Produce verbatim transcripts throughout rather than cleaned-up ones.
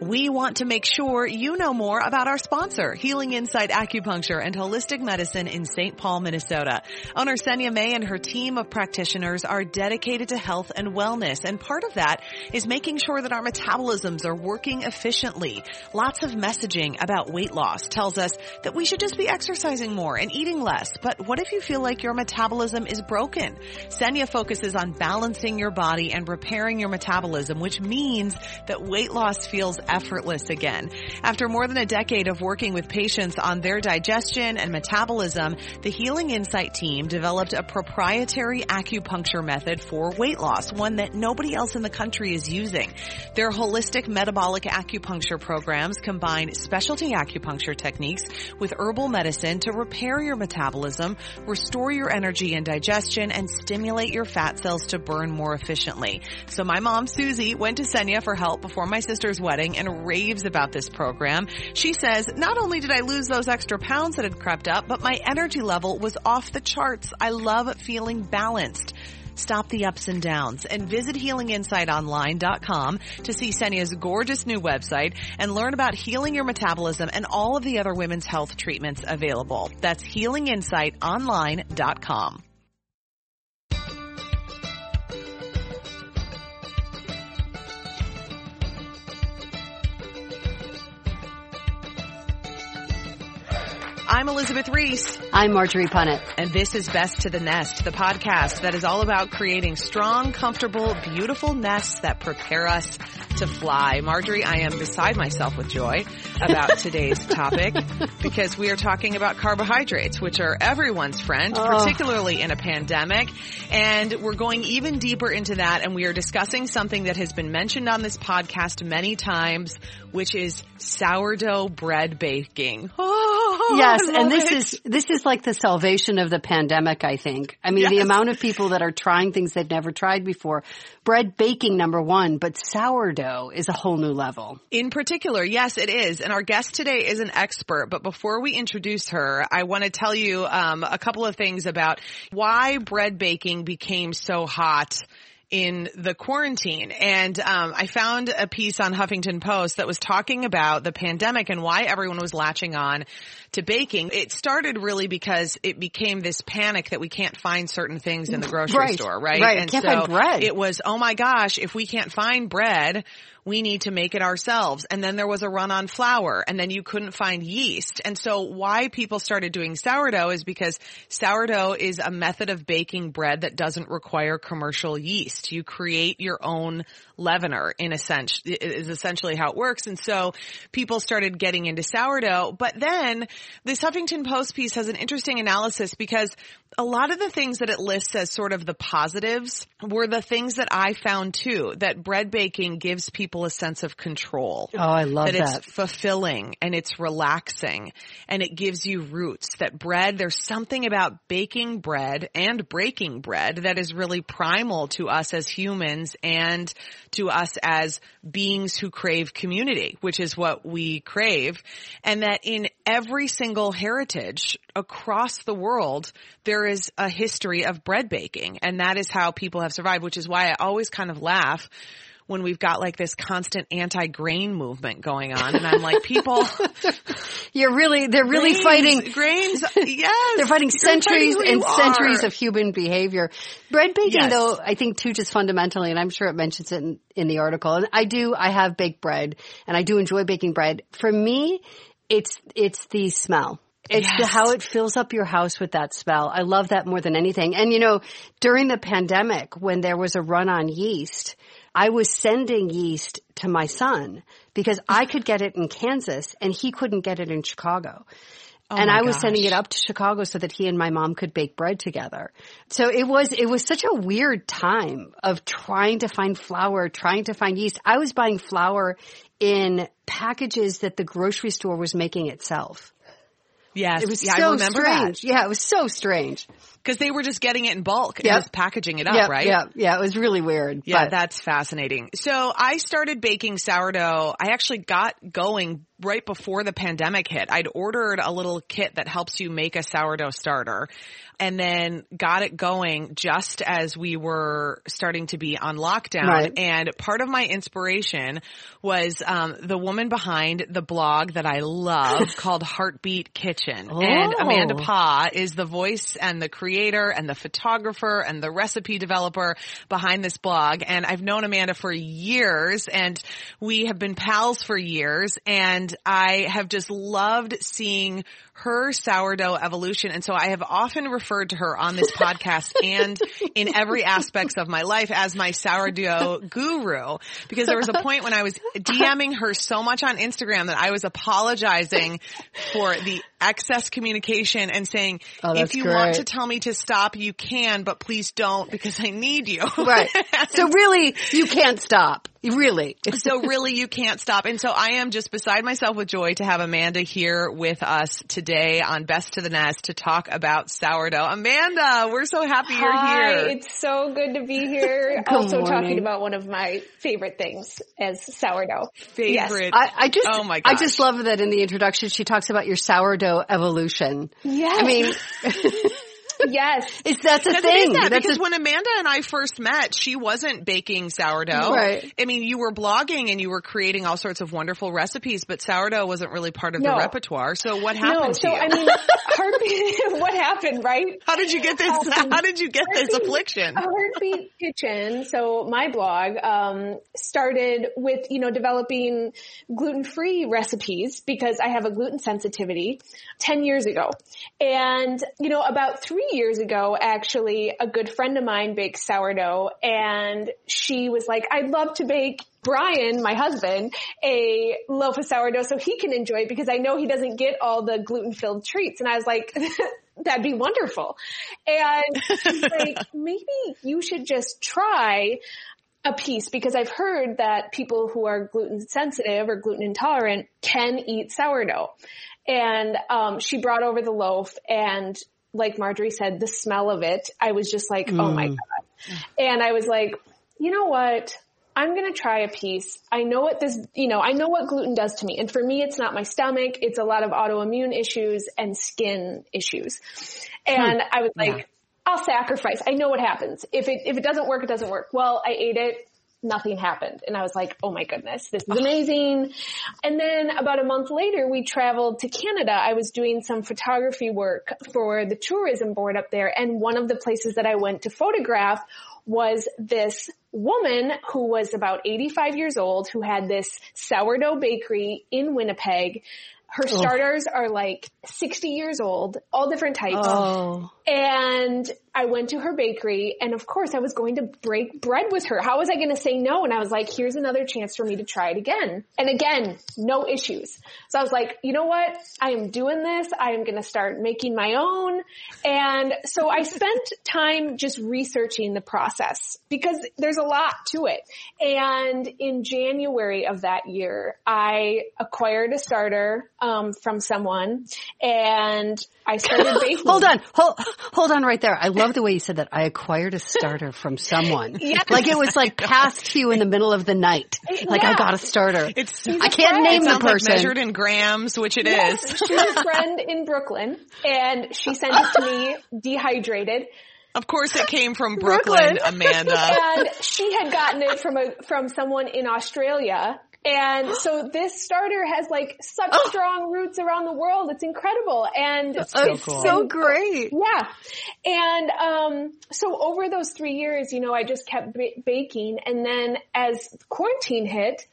We want to make sure you know more about our sponsor, Healing Insight Acupuncture and Holistic Medicine in Saint Paul, Minnesota. Owner Senia May and her team of practitioners are dedicated to health and wellness, and part of that is making sure that our metabolisms are working efficiently. Lots of messaging about weight loss tells us that we should just be exercising more and eating less, but what if you feel like your metabolism is broken? Senia focuses on balancing your body and repairing your metabolism, which means that weight loss feels effortless again. After more than a decade of working with patients on their digestion and metabolism, the Healing Insight team developed a proprietary acupuncture method for weight loss, one that nobody else in the country is using. Their holistic metabolic acupuncture programs combine specialty acupuncture techniques with herbal medicine to repair your metabolism, restore your energy and digestion, and stimulate your fat cells to burn more efficiently. So my mom, Susie, went to Senia for help before my sister's wedding and raves about this program. She says, not only did I lose those extra pounds that had crept up, but my energy level was off the charts. I love feeling balanced. Stop the ups and downs and visit Healing Insight Online dot com to see Senia's gorgeous new website and learn about healing your metabolism and all of the other women's health treatments available. That's Healing Insight Online dot com. I'm Elizabeth Reese. I'm Marjorie Punnett. And this is Best to the Nest, the podcast that is all about creating strong, comfortable, beautiful nests that prepare us to fly. Marjorie, I am beside myself with joy about today's topic because we are talking about carbohydrates, which are everyone's friend, oh. particularly in a pandemic. And we're going even deeper into that, and we are discussing something that has been mentioned on this podcast many times, which is sourdough bread baking. Oh, yes, and this it. is this is like the salvation of the pandemic, I think. I mean, yes. the amount of people that are trying things they've never tried before. Bread baking, number one, but sourdough is a whole new level. In particular, yes, it is. And our guest today is an expert. But before we introduce her, I want to tell you um, a couple of things about why bread baking became so hot in the quarantine. And um, I found a piece on Huffington Post that was talking about the pandemic and why everyone was latching on to baking. It started really because it became this panic that we can't find certain things in the grocery right. store, right? Right. And can't so find bread. It was, oh my gosh, if we can't find bread, we need to make it ourselves. And then there was a run on flour, and then you couldn't find yeast. And so why people started doing sourdough is because sourdough is a method of baking bread that doesn't require commercial yeast. You create your own leavener, in a sense, is essentially how it works. And so people started getting into sourdough. But then this Huffington Post piece has an interesting analysis because a lot of the things that it lists as sort of the positives were the things that I found too, that bread baking gives people a sense of control. Oh, I love that. That it's fulfilling and it's relaxing and it gives you roots. That bread, there's something about baking bread and breaking bread that is really primal to us as humans and to us as beings who crave community, which is what we crave. And that in every single heritage across the world, there is a history of bread baking, and that is how people have survived, which is why I always kind of laugh when we've got like this constant anti-grain movement going on. And I'm like, people. You're really, they're really grains, fighting. Grains, yes. They're fighting centuries and centuries of human behavior. Bread baking yes. though, I think too, just fundamentally, and I'm sure it mentions it in, in the article. And I do, I have baked bread and I do enjoy baking bread. For me, it's, it's the smell. It's yes. the, how it fills up your house with that smell. I love that more than anything. And you know, during the pandemic when there was a run on yeast, I was sending yeast to my son because I could get it in Kansas and he couldn't get it in Chicago. Oh and I was gosh. sending it up to Chicago so that he and my mom could bake bread together. So it was, it was such a weird time of trying to find flour, trying to find yeast. I was buying flour in packages that the grocery store was making itself. Yes. It was yeah, so I remember strange. That. Yeah, it was so strange. Because they were just getting it in bulk yep. and just packaging it up, yep, right? Yeah, yeah, it was really weird. Yeah, but that's fascinating. So I started baking sourdough. I actually got going right before the pandemic hit. I'd ordered a little kit that helps you make a sourdough starter and then got it going just as we were starting to be on lockdown. Right. And part of my inspiration was um, the woman behind the blog that I love called Heartbeet Kitchen. Oh. And Amanda Paa is the voice and the creator. creator and the photographer and the recipe developer behind this blog. And I've known Amanda for years and we have been pals for years. And I have just loved seeing her sourdough evolution. And so I have often referred to her on this podcast and in every aspect of my life as my sourdough guru, because there was a point when I was DMing her so much on Instagram that I was apologizing for the excess communication and saying, oh, if you great. want to tell me to stop, you can, but please don't because I need you. Right. So really, you can't stop. Really. So really, you can't stop. And so I am just beside myself with joy to have Amanda here with us today on Best to the Nest to talk about sourdough. Amanda, we're so happy you're Hi, here. It's so good to be here. also morning. Talking about one of my favorite things as sourdough. Favorite. Yes. I, I just, oh my gosh. I just love that in the introduction, she talks about your sourdough evolution. Yes. I mean... Yes. It's, that's a that's thing. That, that's because a... when Amanda and I first met, she wasn't baking sourdough. Right. I mean, you were blogging and you were creating all sorts of wonderful recipes, but sourdough wasn't really part of no. the repertoire. So what happened no, so, to you? I mean, Heartbeat, what happened, right? How did you get this, um, how did you get this affliction? Heartbeat Kitchen, so my blog, um, started with, you know, developing gluten-free recipes because I have a gluten sensitivity ten years ago. And, you know, about three years ago, actually, a good friend of mine baked sourdough and she was like, I'd love to bake Brian, my husband, a loaf of sourdough so he can enjoy it because I know he doesn't get all the gluten-filled treats. And I was like, that'd be wonderful. And she's like, maybe you should just try a piece because I've heard that people who are gluten sensitive or gluten intolerant can eat sourdough. And um, she brought over the loaf and like Marjorie said, the smell of it, I was just like, mm. oh my God. And I was like, you know what? I'm going to try a piece. I know what this, you know, I know what gluten does to me. And for me, it's not my stomach. It's a lot of autoimmune issues and skin issues. And I was like, yeah. I'll sacrifice. I know what happens. If it, if it doesn't work, it doesn't work. Well, I ate it. Nothing happened. And I was like, oh my goodness, this is amazing. And then about a month later, we traveled to Canada. I was doing some photography work for the tourism board up there. And one of the places that I went to photograph was this woman who was about eighty-five years old who had this sourdough bakery in Winnipeg. Her starters oh. are like sixty years old, all different types. Oh. And I went to her bakery and of course I was going to break bread with her. How was I going to say no? And I was like, here's another chance for me to try it again. And again, no issues. So I was like, you know what? I am doing this. I am going to start making my own. And so I spent time just researching the process because there's a lot to it. And in January of that year, I acquired a starter. Um, from someone and I started baking. hold on, hold, hold on right there. I love the way you said that. I acquired a starter from someone. Yes. Like it was like past you in the middle of the night. Like yeah. I got a starter. It's, I can't friend. name it the person. Like measured in grams, which it yes, is. She's a friend in Brooklyn and she sent it to me dehydrated. Of course it came from Brooklyn, Brooklyn. Amanda. And she had gotten it from a, from someone in Australia. And so this starter has like such oh. strong roots around the world. It's incredible. And That's so it's cool. so great. Yeah. And, um, so over those three years, you know, I just kept b- baking. And then as quarantine hit,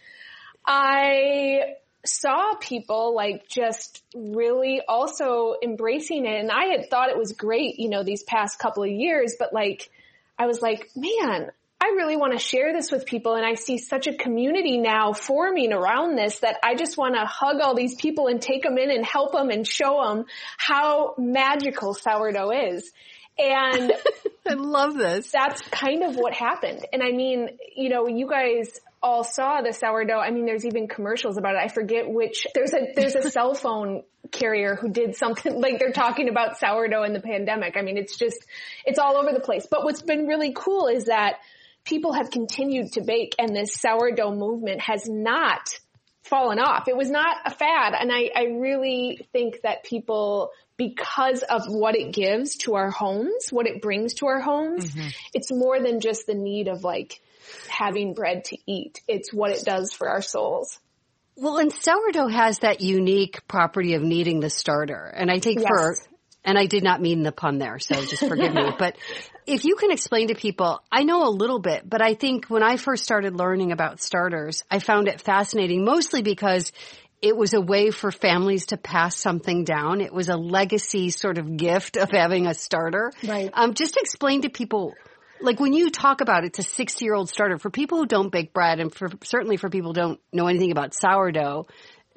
I saw people like just really also embracing it. And I had thought it was great, you know, these past couple of years, but like, I was like, man, I really want to share this with people and I see such a community now forming around this that I just want to hug all these people and take them in and help them and show them how magical sourdough is. And I love this. That's kind of what happened. And I mean, you know, you guys all saw the sourdough. I mean, there's even commercials about it. I forget which. There's a there's a cell phone carrier who did something like they're talking about sourdough in the pandemic. I mean, it's just it's all over the place. But what's been really cool is that people have continued to bake, and this sourdough movement has not fallen off. It was not a fad. And I, I really think that people, because of what it gives to our homes, what it brings to our homes, mm-hmm. it's more than just the need of like having bread to eat. It's what it does for our souls. Well, and sourdough has that unique property of needing the starter. And I think yes. for, and I did not mean the pun there, so just forgive me. But if you can explain to people, I know a little bit, but I think when I first started learning about starters, I found it fascinating, mostly because it was a way for families to pass something down. It was a legacy sort of gift of having a starter. Right. Um, just explain to people, like when you talk about it's a sixty-year-old starter, for people who don't bake bread and for certainly for people who don't know anything about sourdough,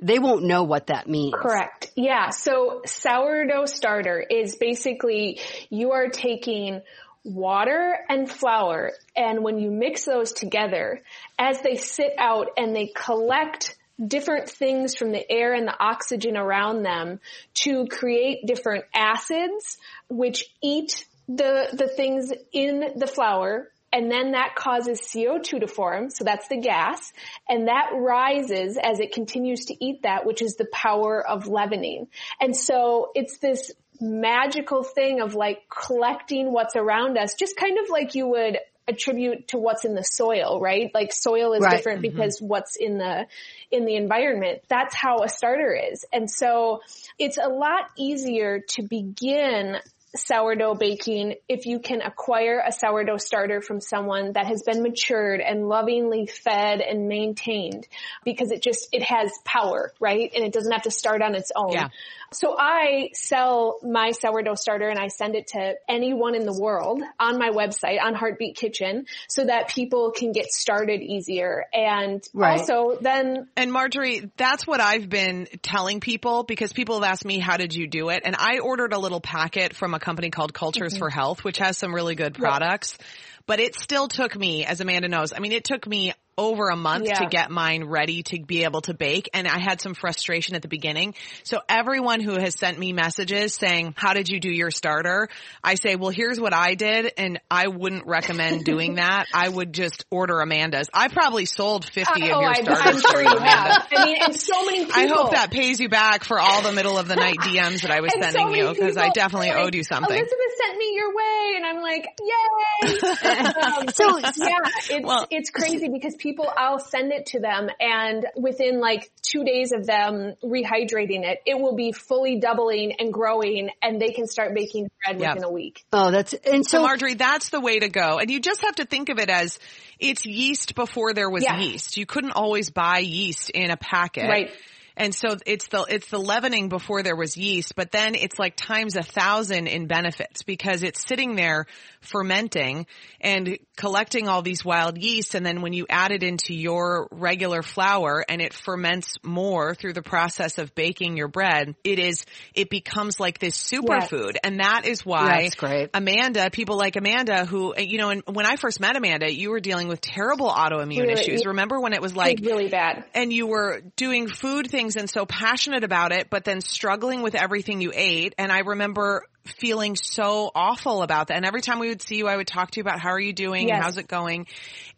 they won't know what that means. Correct. Yeah. So sourdough starter is basically you are taking water and flour, and when you mix those together, as they sit out and they collect different things from the air and the oxygen around them to create different acids, which eat the the things in the flour, and then that causes C O two to form, so that's the gas, and that rises as it continues to eat that, which is the power of leavening. And so it's this magical thing of like collecting what's around us, just kind of like you would attribute to what's in the soil, right? Like soil is right. different mm-hmm. because what's in the in the environment. That's how a starter is. And so it's a lot easier to begin sourdough baking if you can acquire a sourdough starter from someone that has been matured and lovingly fed and maintained, because it just, it has power, right? And it doesn't have to start on its own. Yeah. So I sell my sourdough starter and I send it to anyone in the world on my website, on Heartbeet Kitchen, so that people can get started easier. And right. also then... And Marjorie, that's what I've been telling people, because people have asked me, how did you do it? And I ordered a little packet from a company called Cultures mm-hmm. for Health, which has some really good products. Right. But it still took me, as Amanda knows, I mean, it took me over a month yeah. to get mine ready to be able to bake. And I had some frustration at the beginning. So everyone who has sent me messages saying, how did you do your starter? I say, well, here's what I did. And I wouldn't recommend doing that. I would just order Amanda's. I probably sold fifty uh, of oh, your I, starters. I'm sure you have. I mean, and so many people. I hope that pays you back for all the middle of the night D Ms that I was and sending so you, because I definitely like, owed you something. Elizabeth sent me your way. And I'm like, yay. um, so yeah, it's, well, it's crazy because people People, I'll send it to them, and within like two days of them rehydrating it, it will be fully doubling and growing, and they can start baking bread yep. within a week. Oh, that's and so, so Marjorie, that's the way to go. And you just have to think of it as it's yeast before there was yeah. yeast. You couldn't always buy yeast in a packet, right? And so it's the it's the leavening before there was yeast, but then it's like times a thousand in benefits, because it's sitting there fermenting and collecting all these wild yeasts, and then when you add it into your regular flour and it ferments more through the process of baking your bread, it is it becomes like this superfood. Yes. And that is why That's great. Amanda, people like Amanda who, you know, and when I first met Amanda, you were dealing with terrible autoimmune really, issues. It, Remember when it was like really bad, and you were doing food things and so passionate about it, but then struggling with everything you ate. And I remember feeling so awful about that. And every time we would see you, I would talk to you about how are you doing? Yes. How's it going?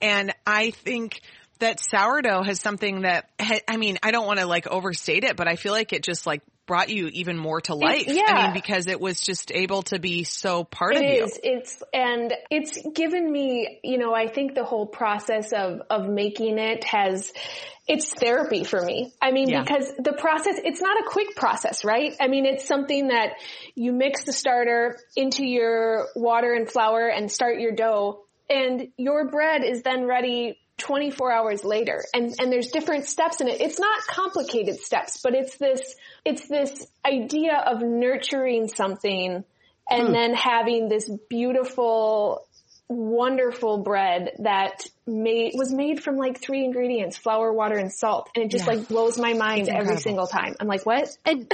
And I think that sourdough has something that, I mean, I don't want to like overstate it, but I feel like it just like brought you even more to life. It, yeah. I mean, because it was just able to be so part it of you. It is. It's, and it's given me, you know, I think the whole process of, of making it has, it's therapy for me. I mean, yeah. because the process, it's not a quick process, right? I mean, it's something that you mix the starter into your water and flour and start your dough, and your bread is then ready twenty-four hours later. And, and there's different steps in it. It's not complicated steps, but it's this, it's this idea of nurturing something and hmm. then having this beautiful, wonderful bread that made, was made from like three ingredients, flour, water, and salt. And it just yeah. like blows my mind every single time. I'm like, what? And,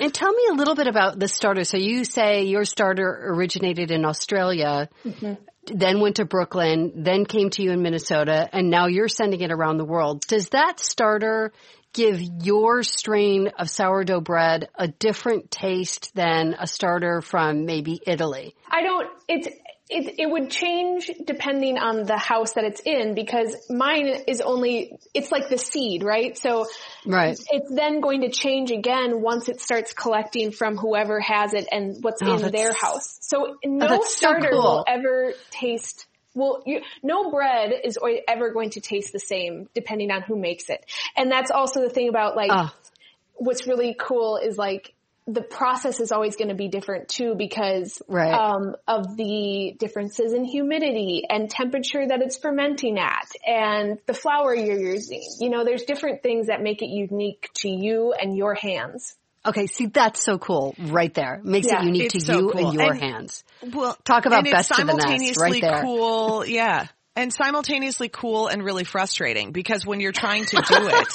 and tell me a little bit about the starter. So you say your starter originated in Australia. Mm-hmm. then went to Brooklyn, then came to you in Minnesota, and now you're sending it around the world. Does that starter give your strain of sourdough bread a different taste than a starter from maybe Italy? I don't, it's, it, it would change depending on the house that it's in, because mine is only, it's like the seed, right? So right. It's, it's then going to change again once it starts collecting from whoever has it and what's oh, in their house. So no oh, starter so cool. will ever taste Well, you, no bread is ever going to taste the same depending on who makes it. And that's also the thing about like, oh. what's really cool is like the process is always going to be different too, because right. um, of the differences in humidity and temperature that it's fermenting at and the flour you're using. You know, there's different things that make it unique to you and your hands. Okay, see, that's so cool right there. Makes yeah, it unique to so you cool. and your and, hands. Well, talk about best to the nest right there. Cool, yeah. And simultaneously cool and really frustrating, because when you're trying to do it,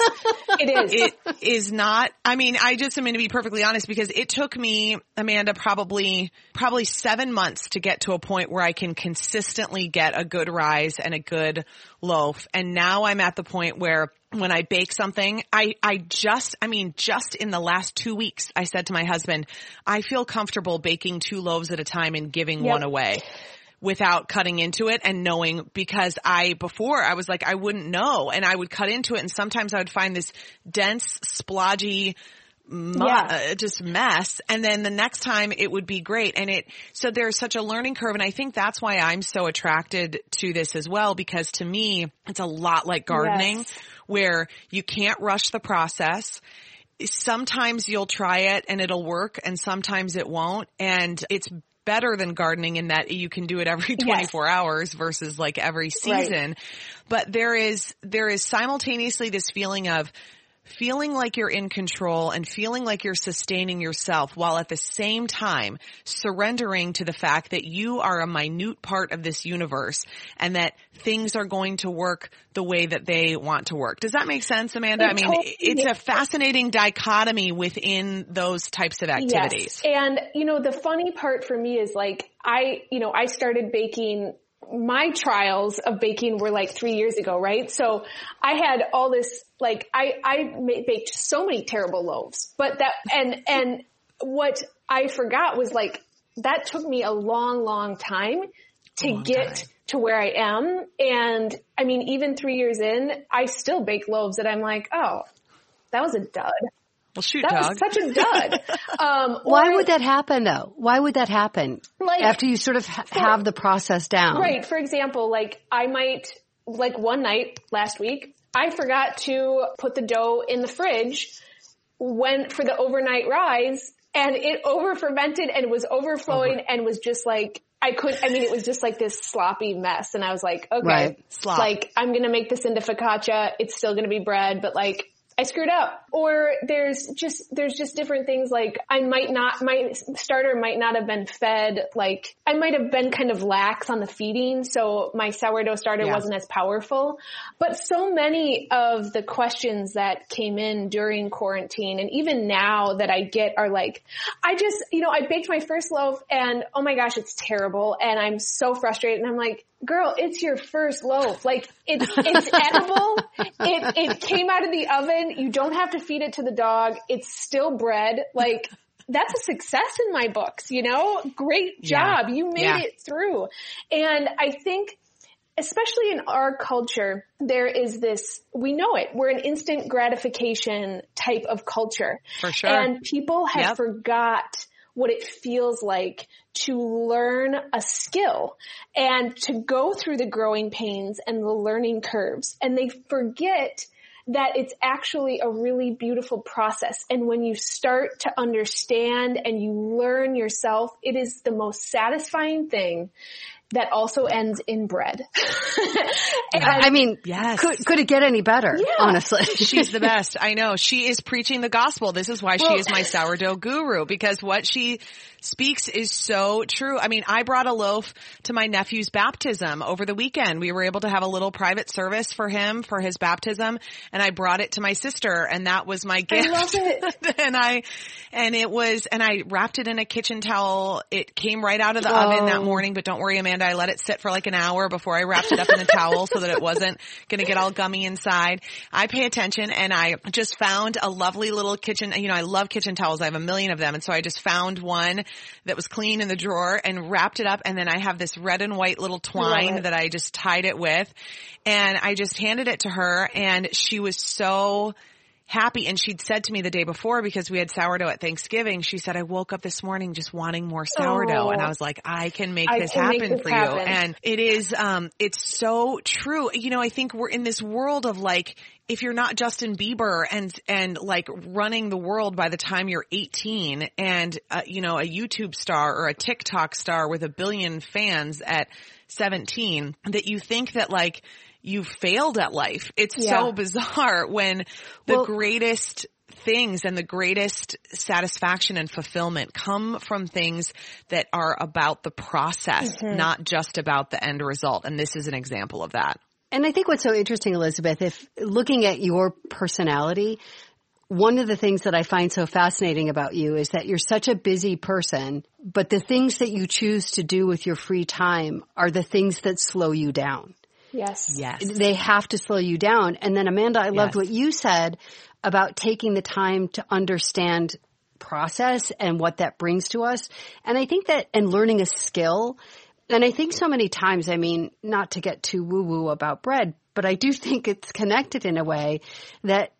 it is. It is not, I mean, I just am going to be perfectly honest, because it took me, Amanda, probably, probably seven months to get to a point where I can consistently get a good rise and a good loaf. And now I'm at the point where when I bake something, I, I just, I mean, just in the last two weeks, I said to my husband, I feel comfortable baking two loaves at a time and giving yep. one away. Without cutting into it and knowing, because I, before I was like, I wouldn't know, and I would cut into it, and sometimes I would find this dense, splodgy, mu- yeah. uh, just mess. And then the next time it would be great. And it, so there's such a learning curve. And I think that's why I'm so attracted to this as well, because to me, it's a lot like gardening yes. where you can't rush the process. Sometimes you'll try it and it'll work, and sometimes it won't. And it's better than gardening in that you can do it every twenty-four yes. hours versus like every season. Right. But there is, there is simultaneously this feeling of feeling like you're in control and feeling like you're sustaining yourself, while at the same time surrendering to the fact that you are a minute part of this universe and that things are going to work the way that they want to work. Does that make sense, Amanda? It I mean, totally it's a fascinating dichotomy within those types of activities. Yes. And, you know, the funny part for me is like, I, you know, I started baking. My trials of baking were like three years ago, right? So I had all this, like, I, I baked so many terrible loaves, but that, and, and what I forgot was like, that took me a long, long time to long get time. to where I am. And I mean, even three years in, I still bake loaves that I'm like, oh, that was a dud. Well, shoot, that dog. was such a dud. Um, Why or, would that happen, though? Why would that happen? Like, after you sort of ha- for, have the process down. Right. For example, like I might, like one night last week, I forgot to put the dough in the fridge when for the overnight rise, and it over fermented and was overflowing oh, and was just like, I could, I mean, it was just like this sloppy mess. And I was like, okay, right. Slop. like I'm going to make this into focaccia. It's still going to be bread, but like, I screwed up. Or there's just, there's just different things. Like I might not, my starter might not have been fed. Like I might have been kind of lax on the feeding. So my sourdough starter yeah. wasn't as powerful, but so many of the questions that came in during quarantine and even now that I get are like, I just, you know, I baked my first loaf and oh my gosh, it's terrible. And I'm so frustrated. And I'm like, girl, it's your first loaf. Like it's, it's edible. It, it came out of the oven. You don't have to feed it to the dog. It's still bread. Like that's a success in my books, you know, great job. Yeah. You made yeah. it through. And I think especially in our culture, there is this, we know it, we're an instant gratification type of culture. For sure. And people have yep. forgot what it feels like to learn a skill and to go through the growing pains and the learning curves. And they forget that it's actually a really beautiful process. And when you start to understand and you learn yourself, it is the most satisfying thing that also ends in bread. and, I mean, yes. could, could it get any better, yeah. honestly? She's the best. I know. She is preaching the gospel. This is why well, she is my sourdough guru, because what she speaks is so true. I mean, I brought a loaf to my nephew's baptism over the weekend. We were able to have a little private service for him for his baptism, and I brought it to my sister, and that was my gift. I love it. and I, and it was, and I wrapped it in a kitchen towel. It came right out of the oh. oven that morning, but don't worry, Amanda. and I let it sit for like an hour before I wrapped it up in a towel so that it wasn't going to get all gummy inside. I pay attention, and I just found a lovely little kitchen. You know, I love kitchen towels. I have a million of them. And so I just found one that was clean in the drawer and wrapped it up. And then I have this red and white little twine that I just tied it with. And I just handed it to her, and she was so happy. And she'd said to me the day before, because we had sourdough at Thanksgiving, she said, I woke up this morning just wanting more sourdough. Oh, and I was like, I can make I this can happen make this for happen. you. And it is, um, it's so true. You know, I think we're in this world of like, if you're not Justin Bieber and, and like running the world by the time you're eighteen and, uh, you know, a YouTube star or a TikTok star with a billion fans at seventeen, that you think that like you failed at life. It's yeah. so bizarre when the well, greatest things and the greatest satisfaction and fulfillment come from things that are about the process, mm-hmm. not just about the end result. And this is an example of that. And I think what's so interesting, Elizabeth, if looking at your personality, one of the things that I find so fascinating about you is that you're such a busy person, but the things that you choose to do with your free time are the things that slow you down. Yes. Yes. They have to slow you down. And then, Amanda, I loved yes. what you said about taking the time to understand process and what that brings to us. And I think that, and learning a skill. And I think so many times, I mean, not to get too woo-woo about bread, but I do think it's connected in a way that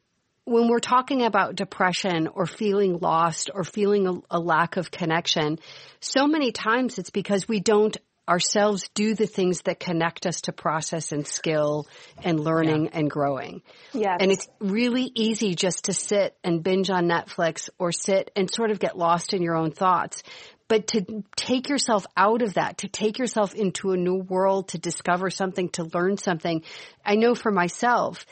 when we're talking about depression or feeling lost or feeling a, a lack of connection, so many times it's because we don't ourselves do the things that connect us to process and skill and learning yeah. and growing. Yes. And it's really easy just to sit and binge on Netflix or sit and sort of get lost in your own thoughts. But to take yourself out of that, to take yourself into a new world, to discover something, to learn something. I know for myself,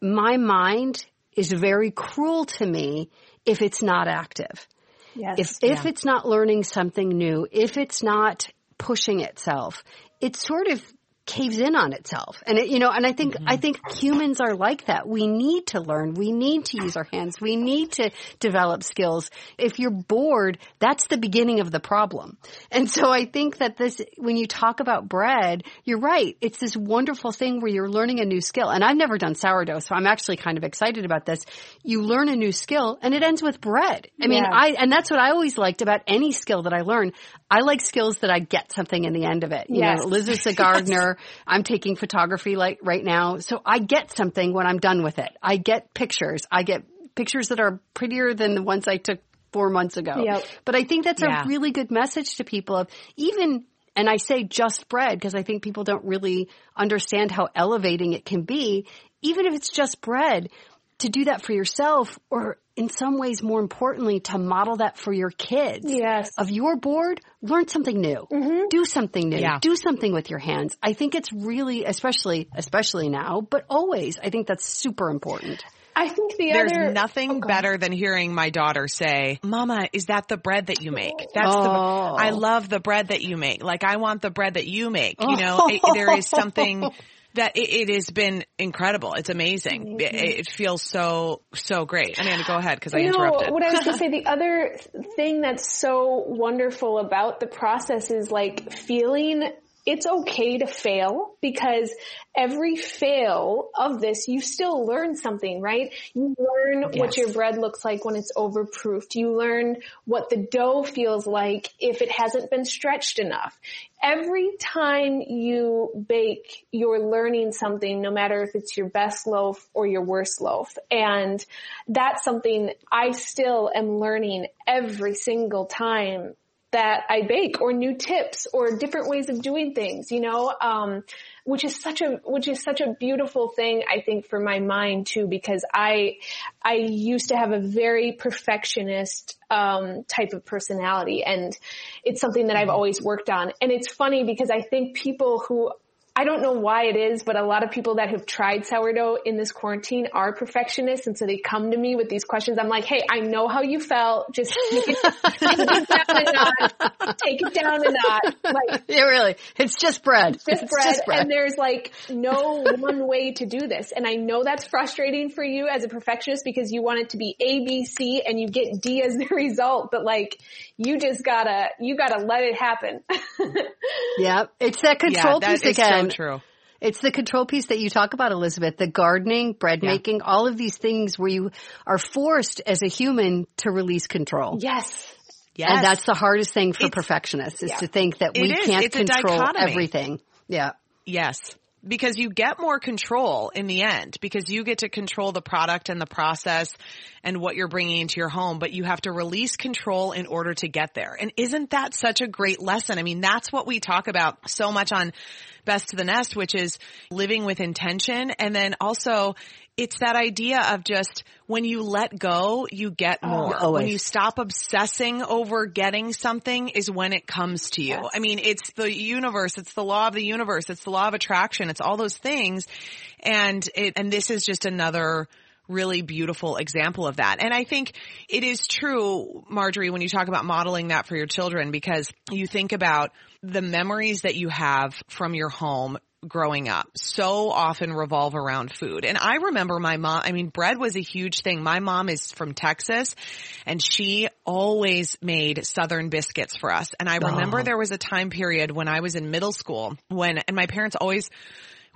my mind is very cruel to me if it's not active. Yes. If, yeah. if it's not learning something new, if it's not pushing itself, it sort of caves in on itself. And, it, you know, and I think, mm-hmm. I think humans are like that. We need to learn. We need to use our hands. We need to develop skills. If you're bored, that's the beginning of the problem. And so I think that this, when you talk about bread, you're right. It's this wonderful thing where you're learning a new skill. And I've never done sourdough, so I'm actually kind of excited about this. You learn a new skill and it ends with bread. I mean, yeah. I, and that's what I always liked about any skill that I learn. I like skills that I get something in the end of it. You yes. know, Elizabeth's a gardener. Yes. I'm taking photography like right now. So I get something when I'm done with it. I get pictures. I get pictures that are prettier than the ones I took four months ago. Yep. But I think that's yeah. a really good message to people of even, and I say just bread because I think people don't really understand how elevating it can be. Even if it's just bread, to do that for yourself, or in some ways, more importantly, to model that for your kids. Yes. If you're bored, learn something new. Mm-hmm. Do something new. Yeah. Do something with your hands. I think it's really, especially, especially now, but always, I think that's super important. I think the There's other... There's nothing oh, better than hearing my daughter say, Mama, is that the bread that you make? That's oh. the. I love the bread that you make. Like, I want the bread that you make. You know, it, there is something... That it, it has been incredible. It's amazing. Mm-hmm. It, it feels so, so great. Amanda, go ahead because I you know, interrupted. What I was going to say, the other thing that's so wonderful about the process is like feeling it's okay to fail, because every fail of this, you still learn something, right? You learn yes. what your bread looks like when it's overproofed. You learn what the dough feels like if it hasn't been stretched enough. Every time you bake, you're learning something, no matter if it's your best loaf or your worst loaf. And that's something I still am learning every single time that I bake, or new tips or different ways of doing things, you know, um, which is such a, which is such a beautiful thing, I think, for my mind too, because I, I used to have a very perfectionist, um, type of personality, and it's something that I've always worked on. And it's funny because I think people who, I don't know why it is, but a lot of people that have tried sourdough in this quarantine are perfectionists. And so they come to me with these questions. I'm like, hey, I know how you felt. Just take it, take it down a notch. Take it down a notch. Like, yeah, really. It's just bread. It's just, it's bread. just bread. And there's like no one way to do this. And I know that's frustrating for you as a perfectionist because you want it to be A, B, C, and you get D as the result. But like, you just gotta, you gotta let it happen. Yeah. It's that control yeah, that piece again. So true. It's the control piece that you talk about, Elizabeth, the gardening, bread yeah. making, all of these things where you are forced as a human to release control. Yes. Yes. And that's the hardest thing for it's, perfectionists is yeah. to think that we it can't it's control everything. Yeah. Yes. Because you get more control in the end because you get to control the product and the process and what you're bringing into your home, but you have to release control in order to get there. And isn't that such a great lesson? I mean, that's what we talk about so much on Best to the Nest, which is living with intention. And then also it's that idea of just when you let go, you get more. Oh, when you stop obsessing over getting something is when it comes to you. Yes. I mean, it's the universe. It's the law of the universe. It's the law of attraction. It's all those things. And it, and this is just another really beautiful example of that. And I think it is true, Marjorie, when you talk about modeling that for your children, because you think about the memories that you have from your home growing up so often revolve around food. And I remember my mom, I mean, bread was a huge thing. My mom is from Texas and she always made Southern biscuits for us. And I remember oh. there was a time period when I was in middle school when, and my parents always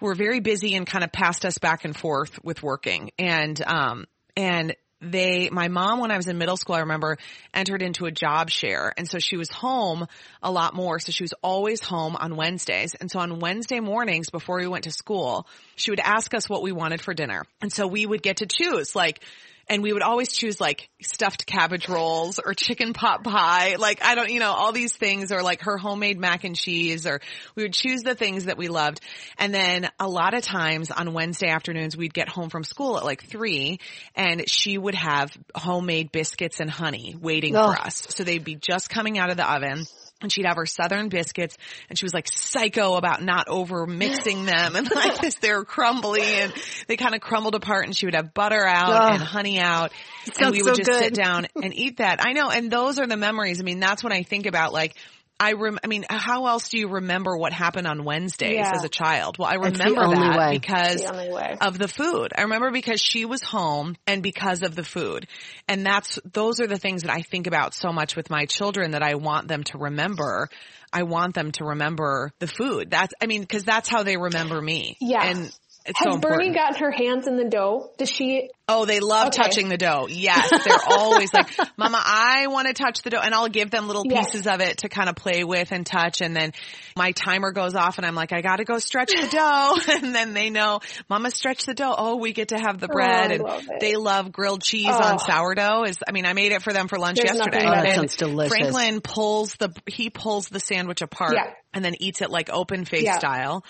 were very busy and kind of passed us back and forth with working. And, um, and they, my mom, when I was in middle school, I remember entered into a job share. And so she was home a lot more. So she was always home on Wednesdays. And so on Wednesday mornings before we went to school, she would ask us what we wanted for dinner. And so we would get to choose like, and we would always choose like stuffed cabbage rolls or chicken pot pie. Like I don't, you know, all these things or like her homemade mac and cheese or we would choose the things that we loved. And then a lot of times on Wednesday afternoons, we'd get home from school at like three and she would have homemade biscuits and honey waiting oh. for us. So they'd be just coming out of the oven. And she'd have her Southern biscuits and she was like psycho about not over mixing them and like this, they were crumbly and they kind of crumbled apart and she would have butter out oh, and honey out and we would so just good. sit down and eat that. I know. And those are the memories. I mean, that's when I think about like, I rem- I mean, how else do you remember what happened on Wednesdays yeah. as a child? Well, I remember that way. because the of the food. I remember because she was home and because of the food. And that's, those are the things that I think about so much with my children that I want them to remember. I want them to remember the food. That's, I mean, cause that's how they remember me. Yeah. And, It's Has so Bernie gotten her hands in the dough? Does she? Oh, they love okay. touching the dough. Yes. They're always like, Mama, I want to touch the dough. And I'll give them little yes. pieces of it to kind of play with and touch. And then my timer goes off and I'm like, I got to go stretch the dough. And then they know, Mama, stretch the dough. Oh, we get to have the bread. Oh, and love they love grilled cheese oh. on sourdough. Is I mean, I made it for them for lunch There's yesterday. Oh, that and sounds delicious. Franklin pulls the, he pulls the sandwich apart. Yeah. And then eats it like open face yeah. style.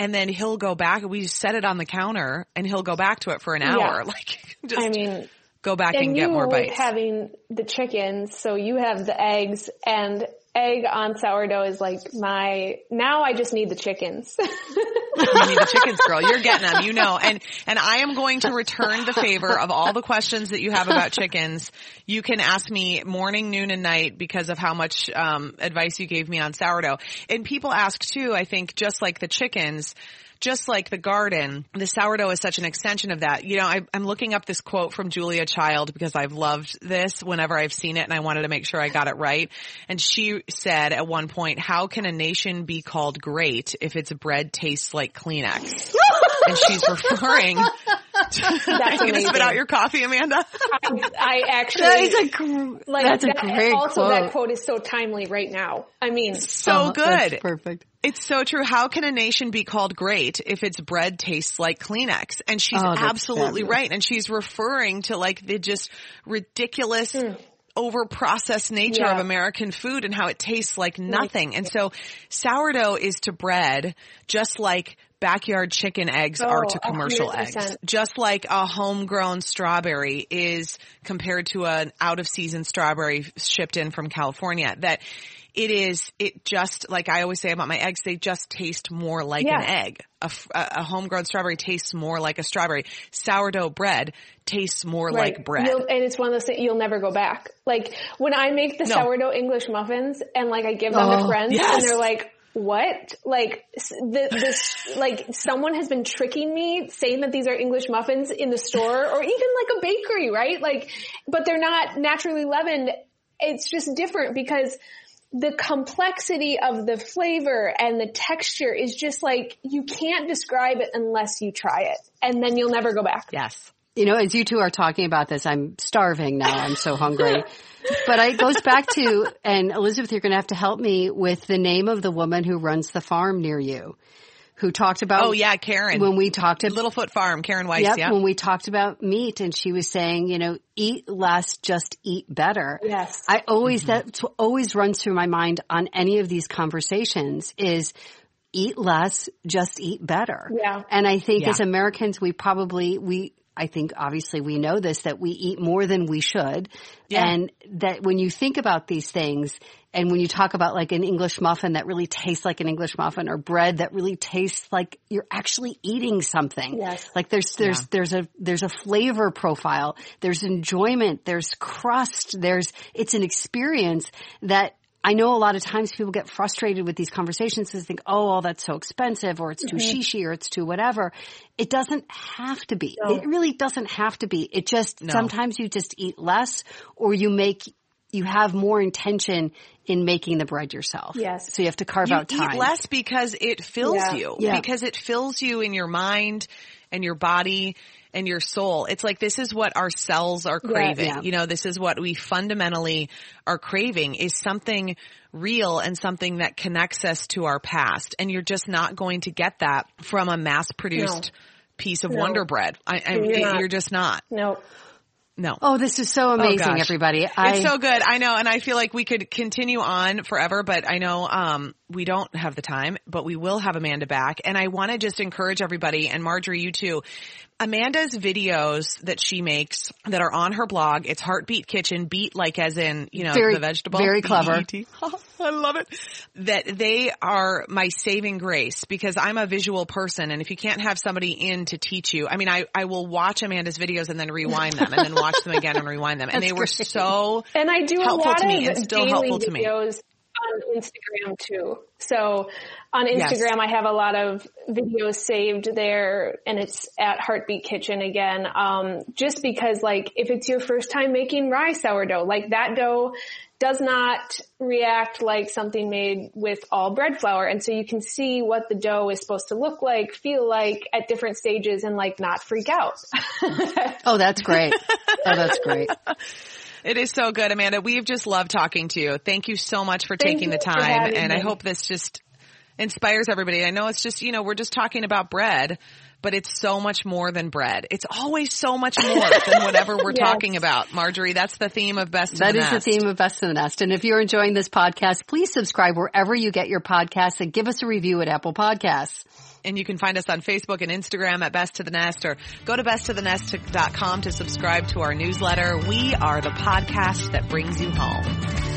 And then he'll go back. We set it on the counter and he'll go back to it for an hour. Yeah. Like just I mean, go back and, and get more bites. Having the chickens. So you have the eggs and egg on sourdough is like my, now I just need the chickens. You need the chickens, girl. You're getting them, you know. And and I am going to return the favor of all the questions that you have about chickens. You can ask me morning, noon, and night because of how much um advice you gave me on sourdough. And people ask too, I think, just like the chickens, just like the garden, the sourdough is such an extension of that. You know, I, I'm looking up this quote from Julia Child because I've loved this whenever I've seen it and I wanted to make sure I got it right. And she said at one point, how can a nation be called great if its bread tastes like Kleenex? And she's referring to, are you going to spit out your coffee, Amanda? I, I actually, that is a gr- like, that's that, a great also, quote. That quote is so timely right now. I mean, so oh, good. That's perfect. It's so true. How can a nation be called great if its bread tastes like Kleenex? And she's oh, absolutely fabulous. Right. And she's referring to like the just ridiculous mm. over-processed nature yeah. of American food and how it tastes like nothing. Right. And so sourdough is to bread just like backyard chicken eggs oh, are to commercial one hundred percent eggs. Just like a homegrown strawberry is compared to an out-of-season strawberry shipped in from California. That it is, it just, like I always say about my eggs, they just taste more like yeah. an egg. A, a homegrown strawberry tastes more like a strawberry. Sourdough bread tastes more right. like bread. You'll, and it's one of those things, you'll never go back. Like when I make the no. sourdough English muffins and like I give them oh, to friends yes. and they're like, what? Like the, this, like someone has been tricking me saying that these are English muffins in the store or even like a bakery, right? Like, but they're not naturally leavened. It's just different because the complexity of the flavor and the texture is just like, you can't describe it unless you try it, and then you'll never go back. Yes. You know, as you two are talking about this, I'm starving now. I'm so hungry. But it goes back to, and Elizabeth, you're going to have to help me with the name of the woman who runs the farm near you, who talked about. Oh, yeah, Karen. When we talked about Littlefoot Farm, Karen Weiss. Yep, yeah. When we talked about meat, and she was saying, you know, eat less, just eat better. Yes. I always, mm-hmm. that's what always runs through my mind on any of these conversations is eat less, just eat better. Yeah. And I think yeah. as Americans, we probably, we, I think obviously we know this, that we eat more than we should. Yeah. And that when you think about these things and when you talk about like an English muffin that really tastes like an English muffin or bread that really tastes like you're actually eating something. Yes. Like there's, there's, yeah. there's a, there's a flavor profile. There's enjoyment. There's crust. There's, it's an experience that I know a lot of times people get frustrated with these conversations because they think, oh, well, that's so expensive or it's too mm-hmm. shishi or it's too whatever. It doesn't have to be. No. It really doesn't have to be. It just no. sometimes you just eat less or you make you have more intention in making the bread yourself. Yes. So you have to carve you out time. You eat less because it fills yeah. you, yeah. because it fills you in your mind and your body and your soul. It's like this is what our cells are craving. Yeah, yeah. You know, this is what we fundamentally are craving is something real and something that connects us to our past. And you're just not going to get that from a mass-produced no. piece of no. Wonder Bread. I, I, you're, it, you're just not. No. No. Oh, this is so amazing, oh, everybody. I... It's so good. I know. And I feel like we could continue on forever, but I know um we don't have the time, but we will have Amanda back. And I want to just encourage everybody, and Marjorie, you too, Amanda's videos that she makes that are on her blog, it's Heartbeet Kitchen, beet like as in, you know, very, the vegetable. Very clever. Oh, I love it. That they are my saving grace because I'm a visual person. And if you can't have somebody in to teach you, I mean, I, I will watch Amanda's videos and then rewind them and then watch them again and rewind them. And they were great. So and I do helpful a lot to me of and still helpful to me. Videos on Instagram too. So on Instagram, yes. I have a lot of videos saved there and it's at Heartbeet Kitchen again. Um, just because like if it's your first time making rye sourdough, like that dough does not react like something made with all bread flour. And so you can see what the dough is supposed to look like, feel like at different stages and like not freak out. Oh, that's great. Oh, that's great. It is so good, Amanda. We've just loved talking to you. Thank you so much for Thank taking the time. And me. I hope this just inspires everybody. I know it's just, you know, we're just talking about bread, but it's so much more than bread. It's always so much more than whatever we're yes. talking about. Marjorie, that's the theme of Best to the Nest. That is the theme of Best to the Nest. And if you're enjoying this podcast, please subscribe wherever you get your podcasts and give us a review at Apple Podcasts. And you can find us on Facebook and Instagram at Best to the Nest or go to best to the nest dot com to subscribe to our newsletter. We are the podcast that brings you home.